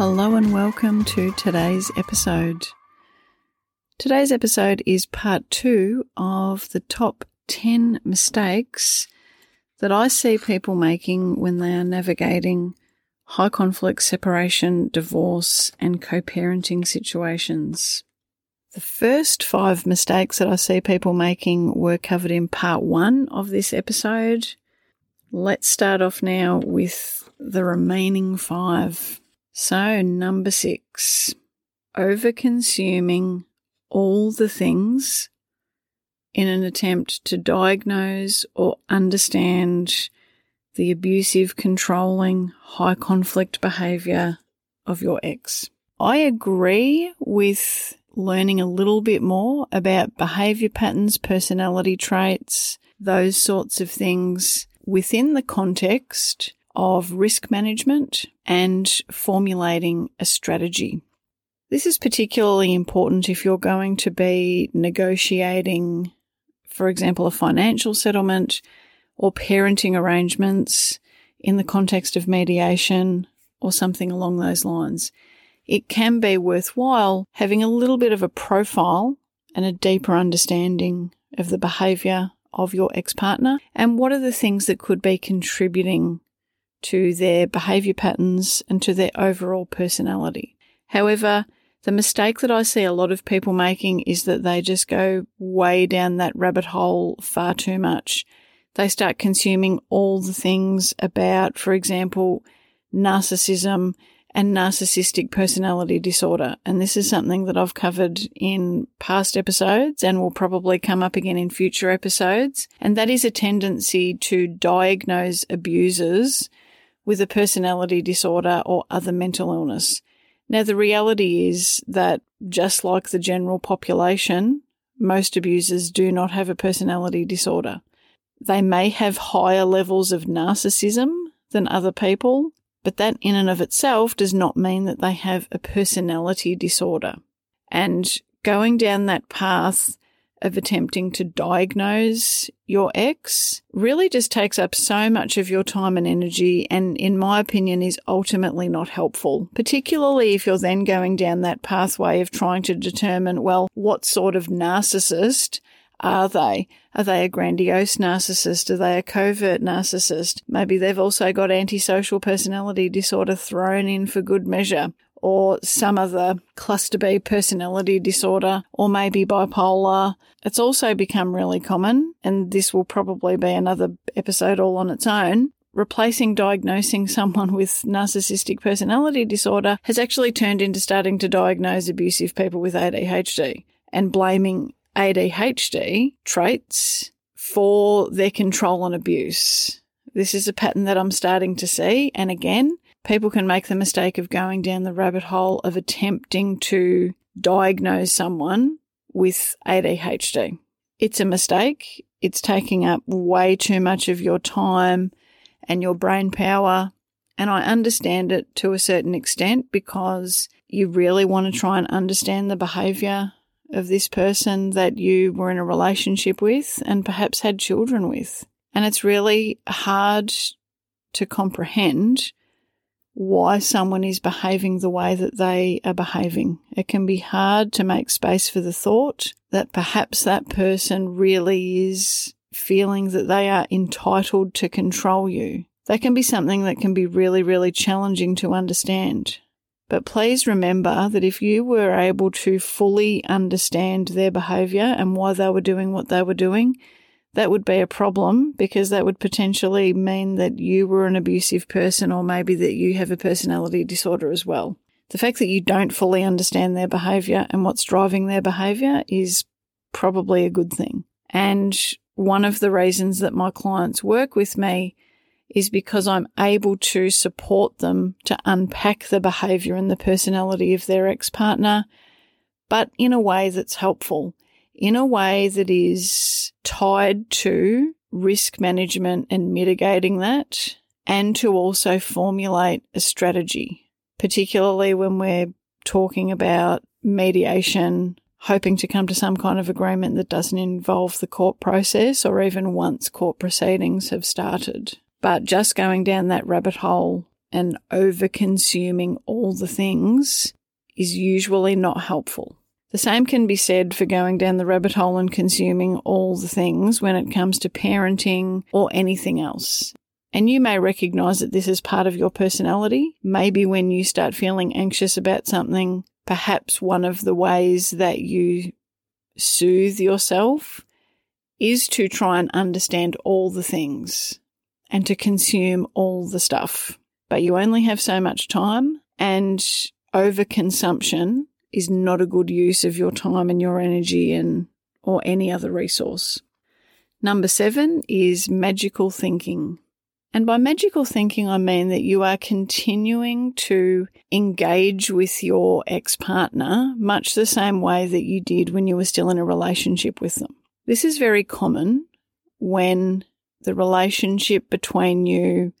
Hello and welcome to today's episode. Today's episode is part 2 of the top 10 mistakes that I see people making when they are navigating high conflict separation, divorce, and co-parenting situations. The first 5 mistakes that I see people making were covered in part 1 of this episode. Let's start off now with the remaining 5. So, number 6, over-consuming all the things in an attempt to diagnose or understand the abusive, controlling, high conflict behaviour of your ex. I agree with learning a little bit more about behaviour patterns, personality traits, those sorts of things within the context of risk management and formulating a strategy. This is particularly important if you're going to be negotiating, for example, a financial settlement or parenting arrangements in the context of mediation or something along those lines. It can be worthwhile having a little bit of a profile and a deeper understanding of the behaviour of your ex-partner and what are the things that could be contributing to their behaviour patterns and to their overall personality. However, the mistake that I see a lot of people making is that they just go way down that rabbit hole far too much. They start consuming all the things about, for example, narcissism and narcissistic personality disorder. And this is something that I've covered in past episodes and will probably come up again in future episodes. And that is a tendency to diagnose abusers with a personality disorder or other mental illness. Now, the reality is that just like the general population, most abusers do not have a personality disorder. They may have higher levels of narcissism than other people, but that in and of itself does not mean that they have a personality disorder. And going down that path of attempting to diagnose your ex really just takes up so much of your time and energy and, in my opinion, is ultimately not helpful, particularly if you're then going down that pathway of trying to determine, well, what sort of narcissist are they? Are they a grandiose narcissist? Are they a covert narcissist? Maybe they've also got antisocial personality disorder thrown in for good measure, or some other cluster B personality disorder, or maybe bipolar. It's also become really common, and this will probably be another episode all on its own. Replacing diagnosing someone with narcissistic personality disorder has actually turned into starting to diagnose abusive people with ADHD and blaming ADHD traits for their control and abuse. This is a pattern that I'm starting to see. And again, people can make the mistake of going down the rabbit hole of attempting to diagnose someone with ADHD. It's a mistake. It's taking up way too much of your time and your brain power. And I understand it to a certain extent because you really want to try and understand the behaviour of this person that you were in a relationship with and perhaps had children with. And it's really hard to comprehend why someone is behaving the way that they are behaving. It can be hard to make space for the thought that perhaps that person really is feeling that they are entitled to control you. That can be something that can be really, really challenging to understand. But please remember that if you were able to fully understand their behaviour and why they were doing what they were doing, that would be a problem because that would potentially mean that you were an abusive person or maybe that you have a personality disorder as well. The fact that you don't fully understand their behaviour and what's driving their behaviour is probably a good thing. And one of the reasons that my clients work with me is because I'm able to support them to unpack the behaviour and the personality of their ex-partner, but in a way that's helpful, in a way that is tied to risk management and mitigating that, and to also formulate a strategy, particularly when we're talking about mediation, hoping to come to some kind of agreement that doesn't involve the court process or even once court proceedings have started. But just going down that rabbit hole and over-consuming all the things is usually not helpful. The same can be said for going down the rabbit hole and consuming all the things when it comes to parenting or anything else. And you may recognize that this is part of your personality. Maybe when you start feeling anxious about something, perhaps one of the ways that you soothe yourself is to try and understand all the things and to consume all the stuff. But you only have so much time, and overconsumption is not a good use of your time and your energy and or any other resource. Number 7 is magical thinking. And by magical thinking, I mean that you are continuing to engage with your ex-partner much the same way that you did when you were still in a relationship with them. This is very common when the relationship between you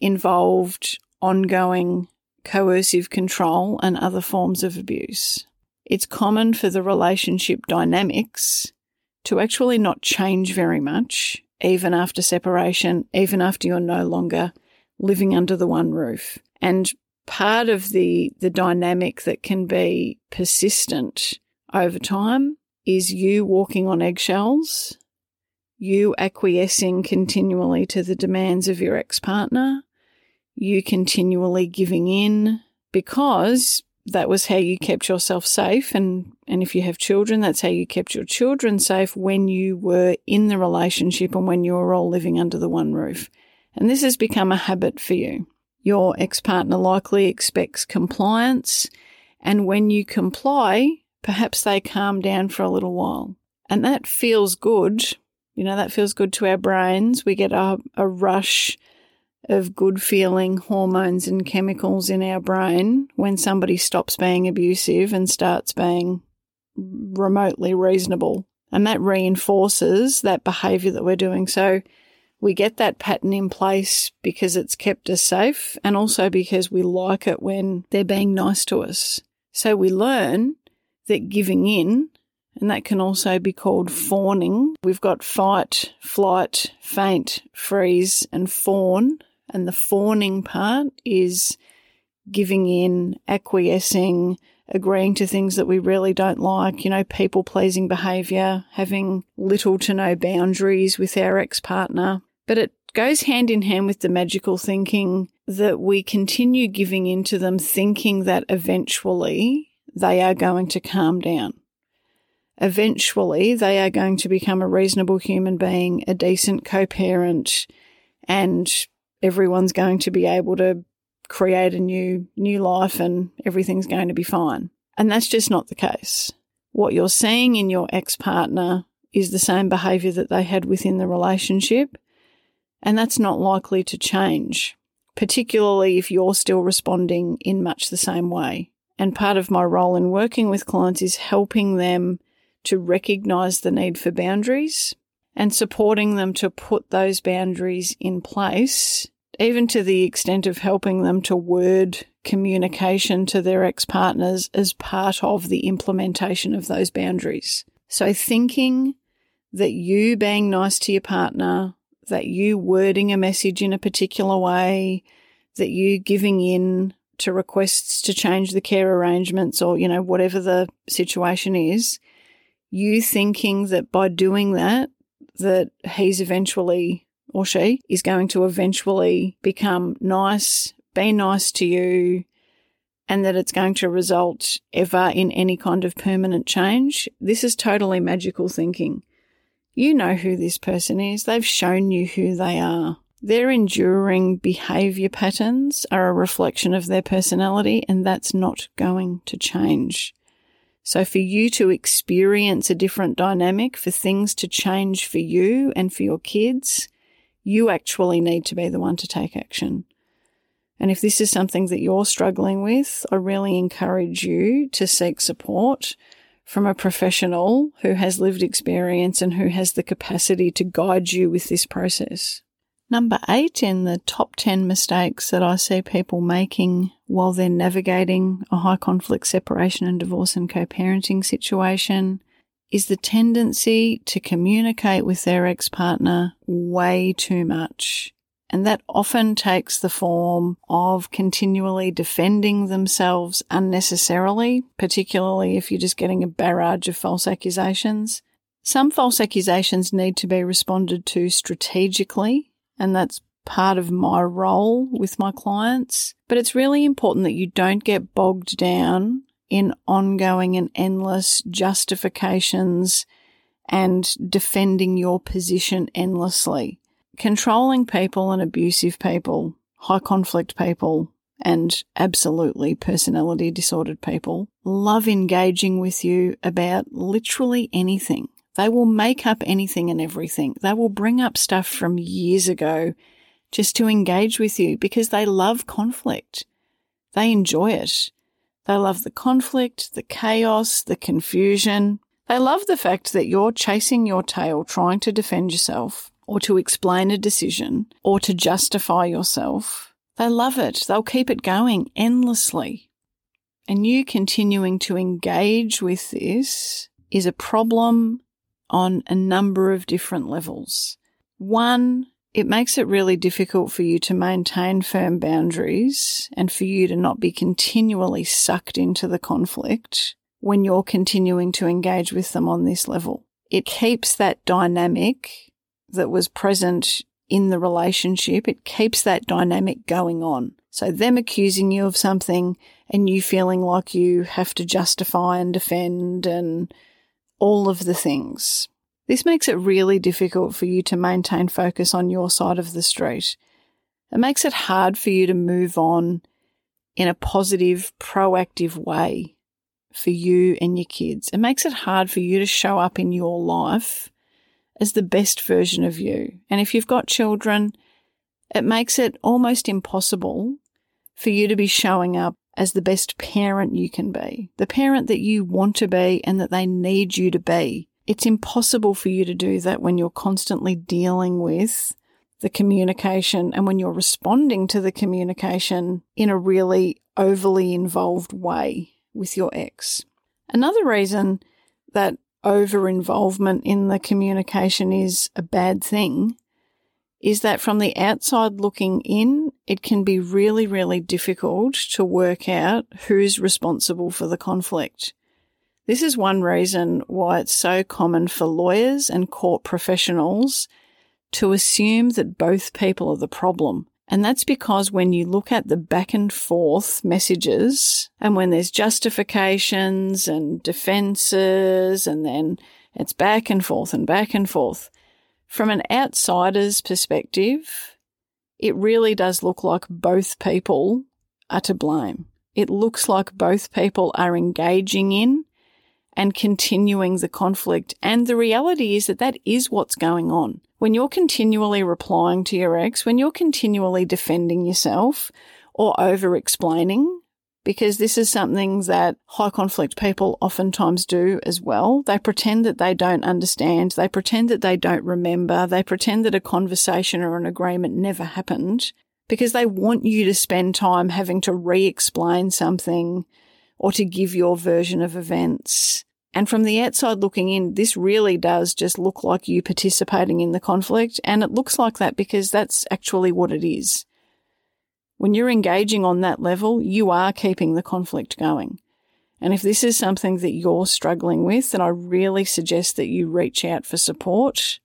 involved ongoing coercive control and other forms of abuse. It's common for the relationship dynamics to actually not change very much, even after separation, even after you're no longer living under the one roof. And part of the dynamic that can be persistent over time is you walking on eggshells, you acquiescing continually to the demands of your ex-partner, you continually giving in, because that was how you kept yourself safe. And if you have children, that's how you kept your children safe when you were in the relationship and when you were all living under the one roof. And this has become a habit for you. Your ex-partner likely expects compliance. And when you comply, perhaps they calm down for a little while. And that feels good. You know, that feels good to our brains. We get a rush of good-feeling hormones and chemicals in our brain when somebody stops being abusive and starts being remotely reasonable. And that reinforces that behaviour that we're doing. So we get that pattern in place because it's kept us safe, and also because we like it when they're being nice to us. So we learn that giving in, and that can also be called fawning. We've got fight, flight, faint, freeze, and fawn. And the fawning part is giving in, acquiescing, agreeing to things that we really don't like, you know, people-pleasing behaviour, having little to no boundaries with our ex-partner. But it goes hand in hand with the magical thinking that we continue giving in to them, thinking that eventually they are going to calm down. Eventually, they are going to become a reasonable human being, a decent co-parent, and everyone's going to be able to create a new life and everything's going to be fine. And that's just not the case. What you're seeing in your ex-partner is the same behaviour that they had within the relationship, and that's not likely to change, particularly if you're still responding in much the same way. And part of my role in working with clients is helping them to recognise the need for boundaries and supporting them to put those boundaries in place, even to the extent of helping them to word communication to their ex-partners as part of the implementation of those boundaries. So thinking that you being nice to your partner, that you wording a message in a particular way, that you giving in to requests to change the care arrangements or, you know, whatever the situation is, you thinking that by doing that, that he's eventually, or she, is going to eventually become nice, be nice to you, and that it's going to result ever in any kind of permanent change. This is totally magical thinking. You know who this person is. They've shown you who they are. Their enduring behaviour patterns are a reflection of their personality, and that's not going to change. So for you to experience a different dynamic, for things to change for you and for your kids, you actually need to be the one to take action. And if this is something that you're struggling with, I really encourage you to seek support from a professional who has lived experience and who has the capacity to guide you with this process. Number 8 in the top 10 mistakes that I see people making while they're navigating a high conflict separation and divorce and co-parenting situation is the tendency to communicate with their ex-partner way too much And that often takes the form of continually defending themselves unnecessarily, particularly if you're just getting a barrage of false accusations. Some false accusations need to be responded to strategically, and that's part of my role with my clients. But it's really important that you don't get bogged down in ongoing and endless justifications and defending your position endlessly. Controlling people and abusive people, high conflict people, and absolutely personality disordered people love engaging with you about literally anything. They will make up anything and everything. They will bring up stuff from years ago just to engage with you because they love conflict. They enjoy it. They love the conflict, the chaos, the confusion. They love the fact that you're chasing your tail trying to defend yourself or to explain a decision or to justify yourself. They love it. They'll keep it going endlessly. And you continuing to engage with this is a problem on a number of different levels. One, it makes it really difficult for you to maintain firm boundaries and for you to not be continually sucked into the conflict when you're continuing to engage with them on this level. It keeps that dynamic that was present in the relationship. It keeps that dynamic going on. So them accusing you of something and you feeling like you have to justify and defend and all of the things. This makes it really difficult for you to maintain focus on your side of the street. It makes it hard for you to move on in a positive, proactive way for you and your kids. It makes it hard for you to show up in your life as the best version of you. And if you've got children, it makes it almost impossible for you to be showing up as the best parent you can be, the parent that you want to be and that they need you to be. It's impossible for you to do that when you're constantly dealing with the communication and when you're responding to the communication in a really overly involved way with your ex. Another reason that over-involvement in the communication is a bad thing is that from the outside looking in, it can be really, really difficult to work out who's responsible for the conflict. This is one reason why it's so common for lawyers and court professionals to assume that both people are the problem. And that's because when you look at the back and forth messages and when there's justifications and defenses and then it's back and forth, from an outsider's perspective, it really does look like both people are to blame. It looks like both people are engaging in and continuing the conflict. And the reality is that that is what's going on. When you're continually replying to your ex, when you're continually defending yourself or over-explaining, because this is something that high conflict people oftentimes do as well. They pretend that they don't understand. They pretend that they don't remember. They pretend that a conversation or an agreement never happened because they want you to spend time having to re-explain something or to give your version of events. And from the outside looking in, this really does just look like you participating in the conflict. And it looks like that because that's actually what it is. When you're engaging on that level, you are keeping the conflict going. And if this is something that you're struggling with, then I really suggest that you reach out for support,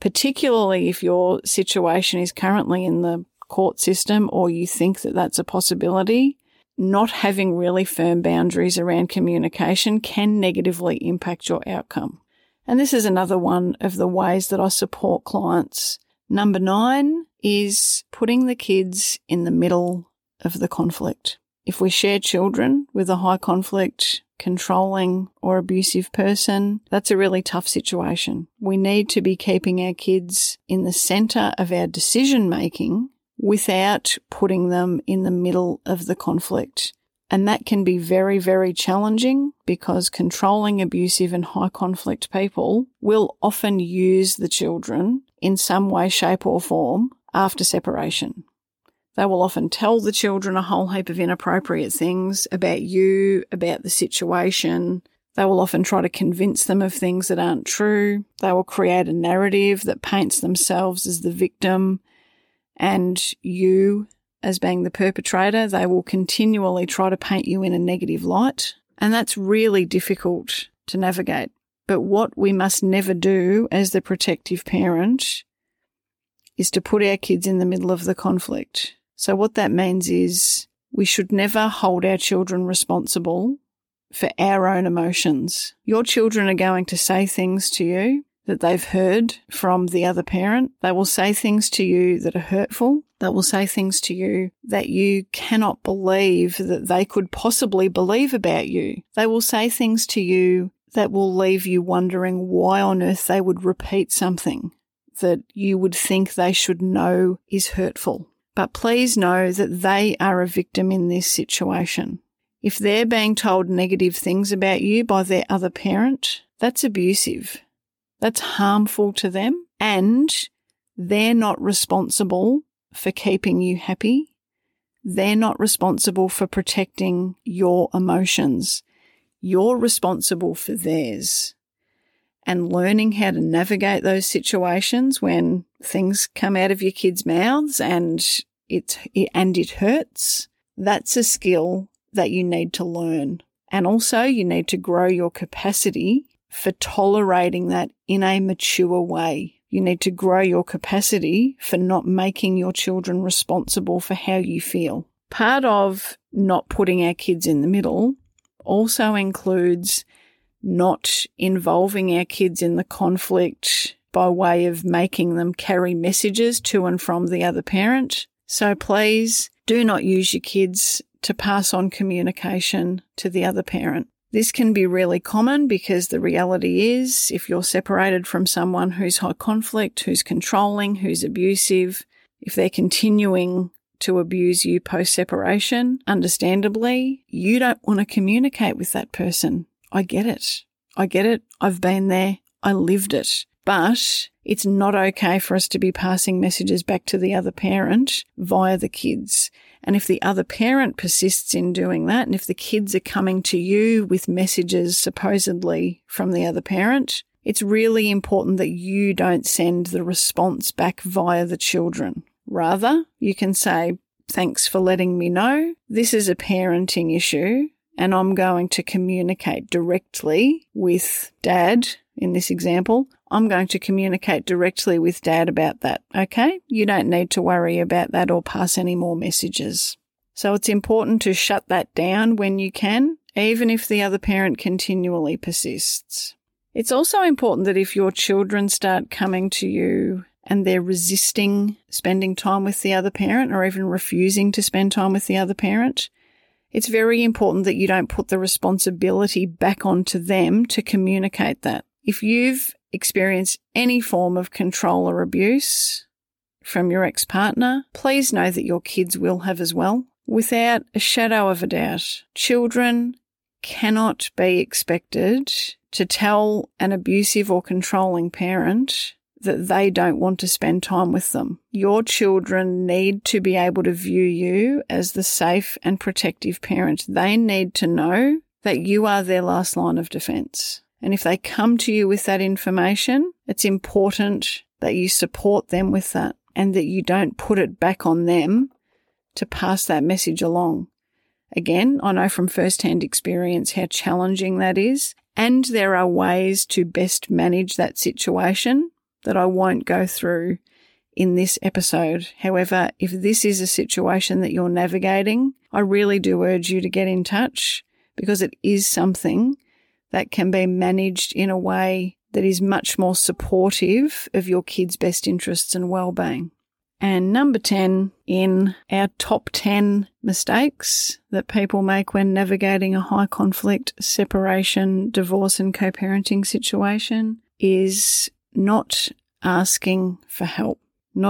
particularly if your situation is currently in the court system or you think that that's a possibility. Not having really firm boundaries around communication can negatively impact your outcome. And this is another one of the ways that I support clients. Number 9 is putting the kids in the middle of the conflict. If we share children with a high conflict, controlling or abusive person, that's a really tough situation. We need to be keeping our kids in the center of our decision making without putting them in the middle of the conflict. And that can be very, very challenging because controlling, abusive and high conflict people will often use the children in some way, shape or form after separation. They will often tell the children a whole heap of inappropriate things about you, about the situation. They will often try to convince them of things that aren't true. They will create a narrative that paints themselves as the victim and you as being the perpetrator, they will continually try to paint you in a negative light. And that's really difficult to navigate. But what we must never do as the protective parent is to put our kids in the middle of the conflict. So what that means is we should never hold our children responsible for our own emotions. Your children are going to say things to you that they've heard from the other parent. They will say things to you that are hurtful. They will say things to you that you cannot believe that they could possibly believe about you. They will say things to you that will leave you wondering why on earth they would repeat something that you would think they should know is hurtful. But please know that they are a victim in this situation. If they're being told negative things about you by their other parent, that's abusive. That's harmful to them, and they're not responsible for keeping you happy. They're not responsible for protecting your emotions. You're responsible for theirs. And learning how to navigate those situations when things come out of your kids' mouths and it hurts, that's a skill that you need to learn. And also you need to grow your capacity for tolerating that in a mature way. You need to grow your capacity for not making your children responsible for how you feel. Part of not putting our kids in the middle also includes not involving our kids in the conflict by way of making them carry messages to and from the other parent. So please do not use your kids to pass on communication to the other parent. This can be really common because the reality is if you're separated from someone who's high conflict, who's controlling, who's abusive, if they're continuing to abuse you post-separation, understandably, you don't want to communicate with that person. I get it. I've been there. I lived it. But it's not okay for us to be passing messages back to the other parent via the kids. And if the other parent persists in doing that, and if the kids are coming to you with messages supposedly from the other parent, it's really important that you don't send the response back via the children. Rather, you can say, thanks for letting me know. This is a parenting issue, and I'm going to communicate directly with Dad, in this example. I'm going to communicate directly with Dad about that, okay? You don't need to worry about that or pass any more messages. So it's important to shut that down when you can, even if the other parent continually persists. It's also important that if your children start coming to you and they're resisting spending time with the other parent or even refusing to spend time with the other parent, it's very important that you don't put the responsibility back onto them to communicate that. If you've experienced any form of control or abuse from your ex-partner, please know that your kids will have as well. Without a shadow of a doubt, children cannot be expected to tell an abusive or controlling parent that they don't want to spend time with them. Your children need to be able to view you as the safe and protective parent. They need to know that you are their last line of defense. And if they come to you with that information, it's important that you support them with that and that you don't put it back on them to pass that message along. Again, I know from first-hand experience how challenging that is, and there are ways to best manage that situation that I won't go through in this episode. However, if this is a situation that you're navigating, I really do urge you to get in touch because it is something that can be managed in a way that is much more supportive of your kids' best interests and well-being. And number 10 in our top 10 mistakes that people make when navigating a high conflict separation, divorce and co-parenting situation is not asking for help, and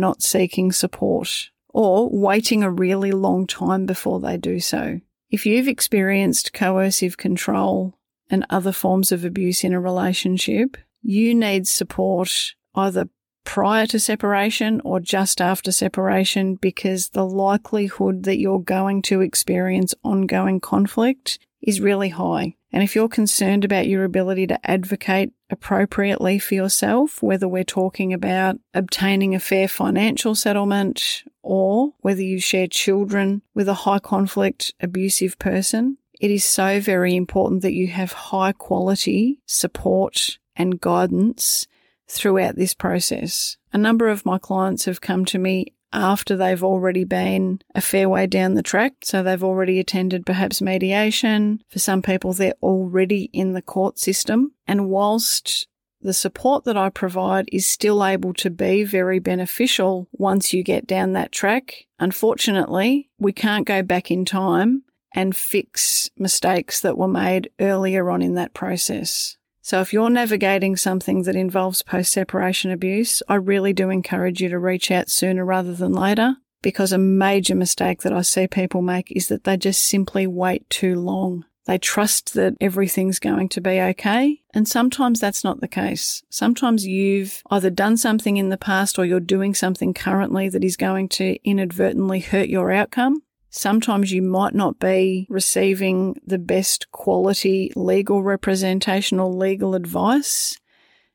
not seeking support, or waiting a really long time before they do so. If you've experienced coercive control and other forms of abuse in a relationship, you need support either prior to separation or just after separation, because the likelihood that you're going to experience ongoing conflict is really high. And if you're concerned about your ability to advocate appropriately for yourself, whether we're talking about obtaining a fair financial settlement or whether you share children with a high conflict, abusive person. It is so very important that you have high quality support and guidance throughout this process. A number of my clients have come to me after they've already been a fair way down the track. So they've already attended perhaps mediation. For some people, they're already in the court system. And whilst the support that I provide is still able to be very beneficial once you get down that track, unfortunately, we can't go back in time and fix mistakes that were made earlier on in that process. So if you're navigating something that involves post-separation abuse, I really do encourage you to reach out sooner rather than later, because a major mistake that I see people make is that they just simply wait too long. They trust that everything's going to be okay, and sometimes that's not the case. Sometimes you've either done something in the past or you're doing something currently that is going to inadvertently hurt your outcome. Sometimes you might not be receiving the best quality legal representation or legal advice.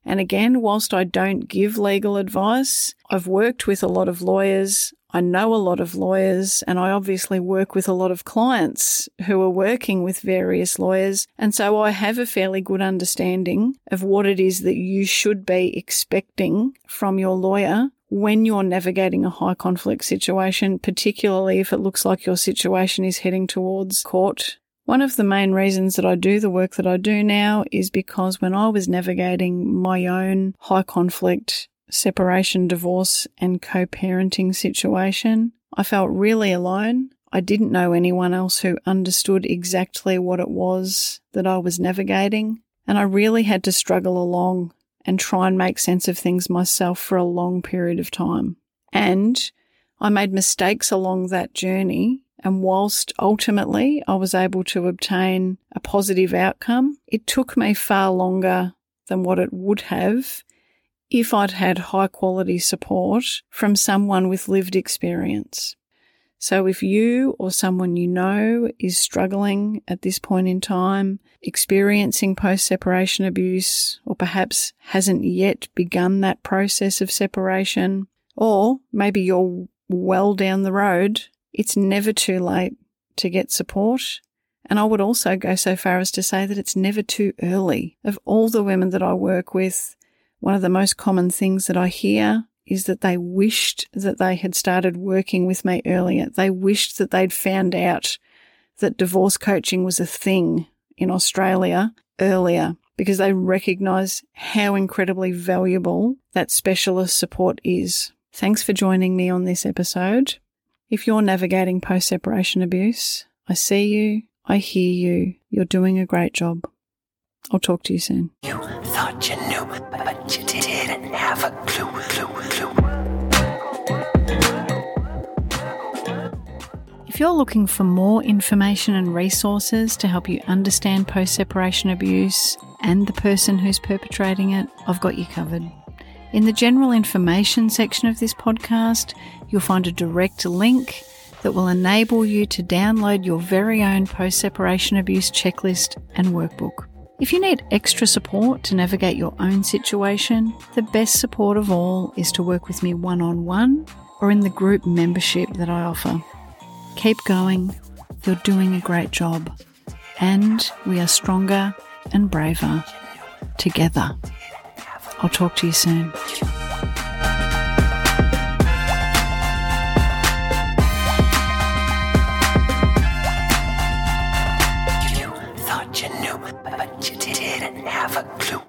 And again, whilst I don't give legal advice, I've worked with a lot of lawyers, I know a lot of lawyers, and I obviously work with a lot of clients who are working with various lawyers. And so I have a fairly good understanding of what it is that you should be expecting from your lawyer when you're navigating a high conflict situation, particularly if it looks like your situation is heading towards court. One of the main reasons that I do the work that I do now is because when I was navigating my own high conflict separation, divorce and co-parenting situation, I felt really alone. I didn't know anyone else who understood exactly what it was that I was navigating, and I really had to struggle along and try and make sense of things myself for a long period of time. And I made mistakes along that journey. And whilst ultimately I was able to obtain a positive outcome, it took me far longer than what it would have if I'd had high quality support from someone with lived experience. So if you or someone you know is struggling at this point in time, experiencing post-separation abuse, or perhaps hasn't yet begun that process of separation, or maybe you're well down the road, it's never too late to get support. And I would also go so far as to say that it's never too early. Of all the women that I work with, one of the most common things that I hear is that they wished that they had started working with me earlier. They wished that they'd found out that divorce coaching was a thing in Australia earlier, because they recognise how incredibly valuable that specialist support is. Thanks for joining me on this episode. If you're navigating post-separation abuse, I see you, I hear you, you're doing a great job. I'll talk to you soon. You thought you knew, but you didn't have a clue. If you're looking for more information and resources to help you understand post-separation abuse and the person who's perpetrating it, I've got you covered. In the general information section of this podcast, you'll find a direct link that will enable you to download your very own post-separation abuse checklist and workbook. If you need extra support to navigate your own situation, the best support of all is to work with me one-on-one or in the group membership that I offer. Keep going, you're doing a great job, and we are stronger and braver together. I'll talk to you soon. You thought you knew, but you didn't have a clue.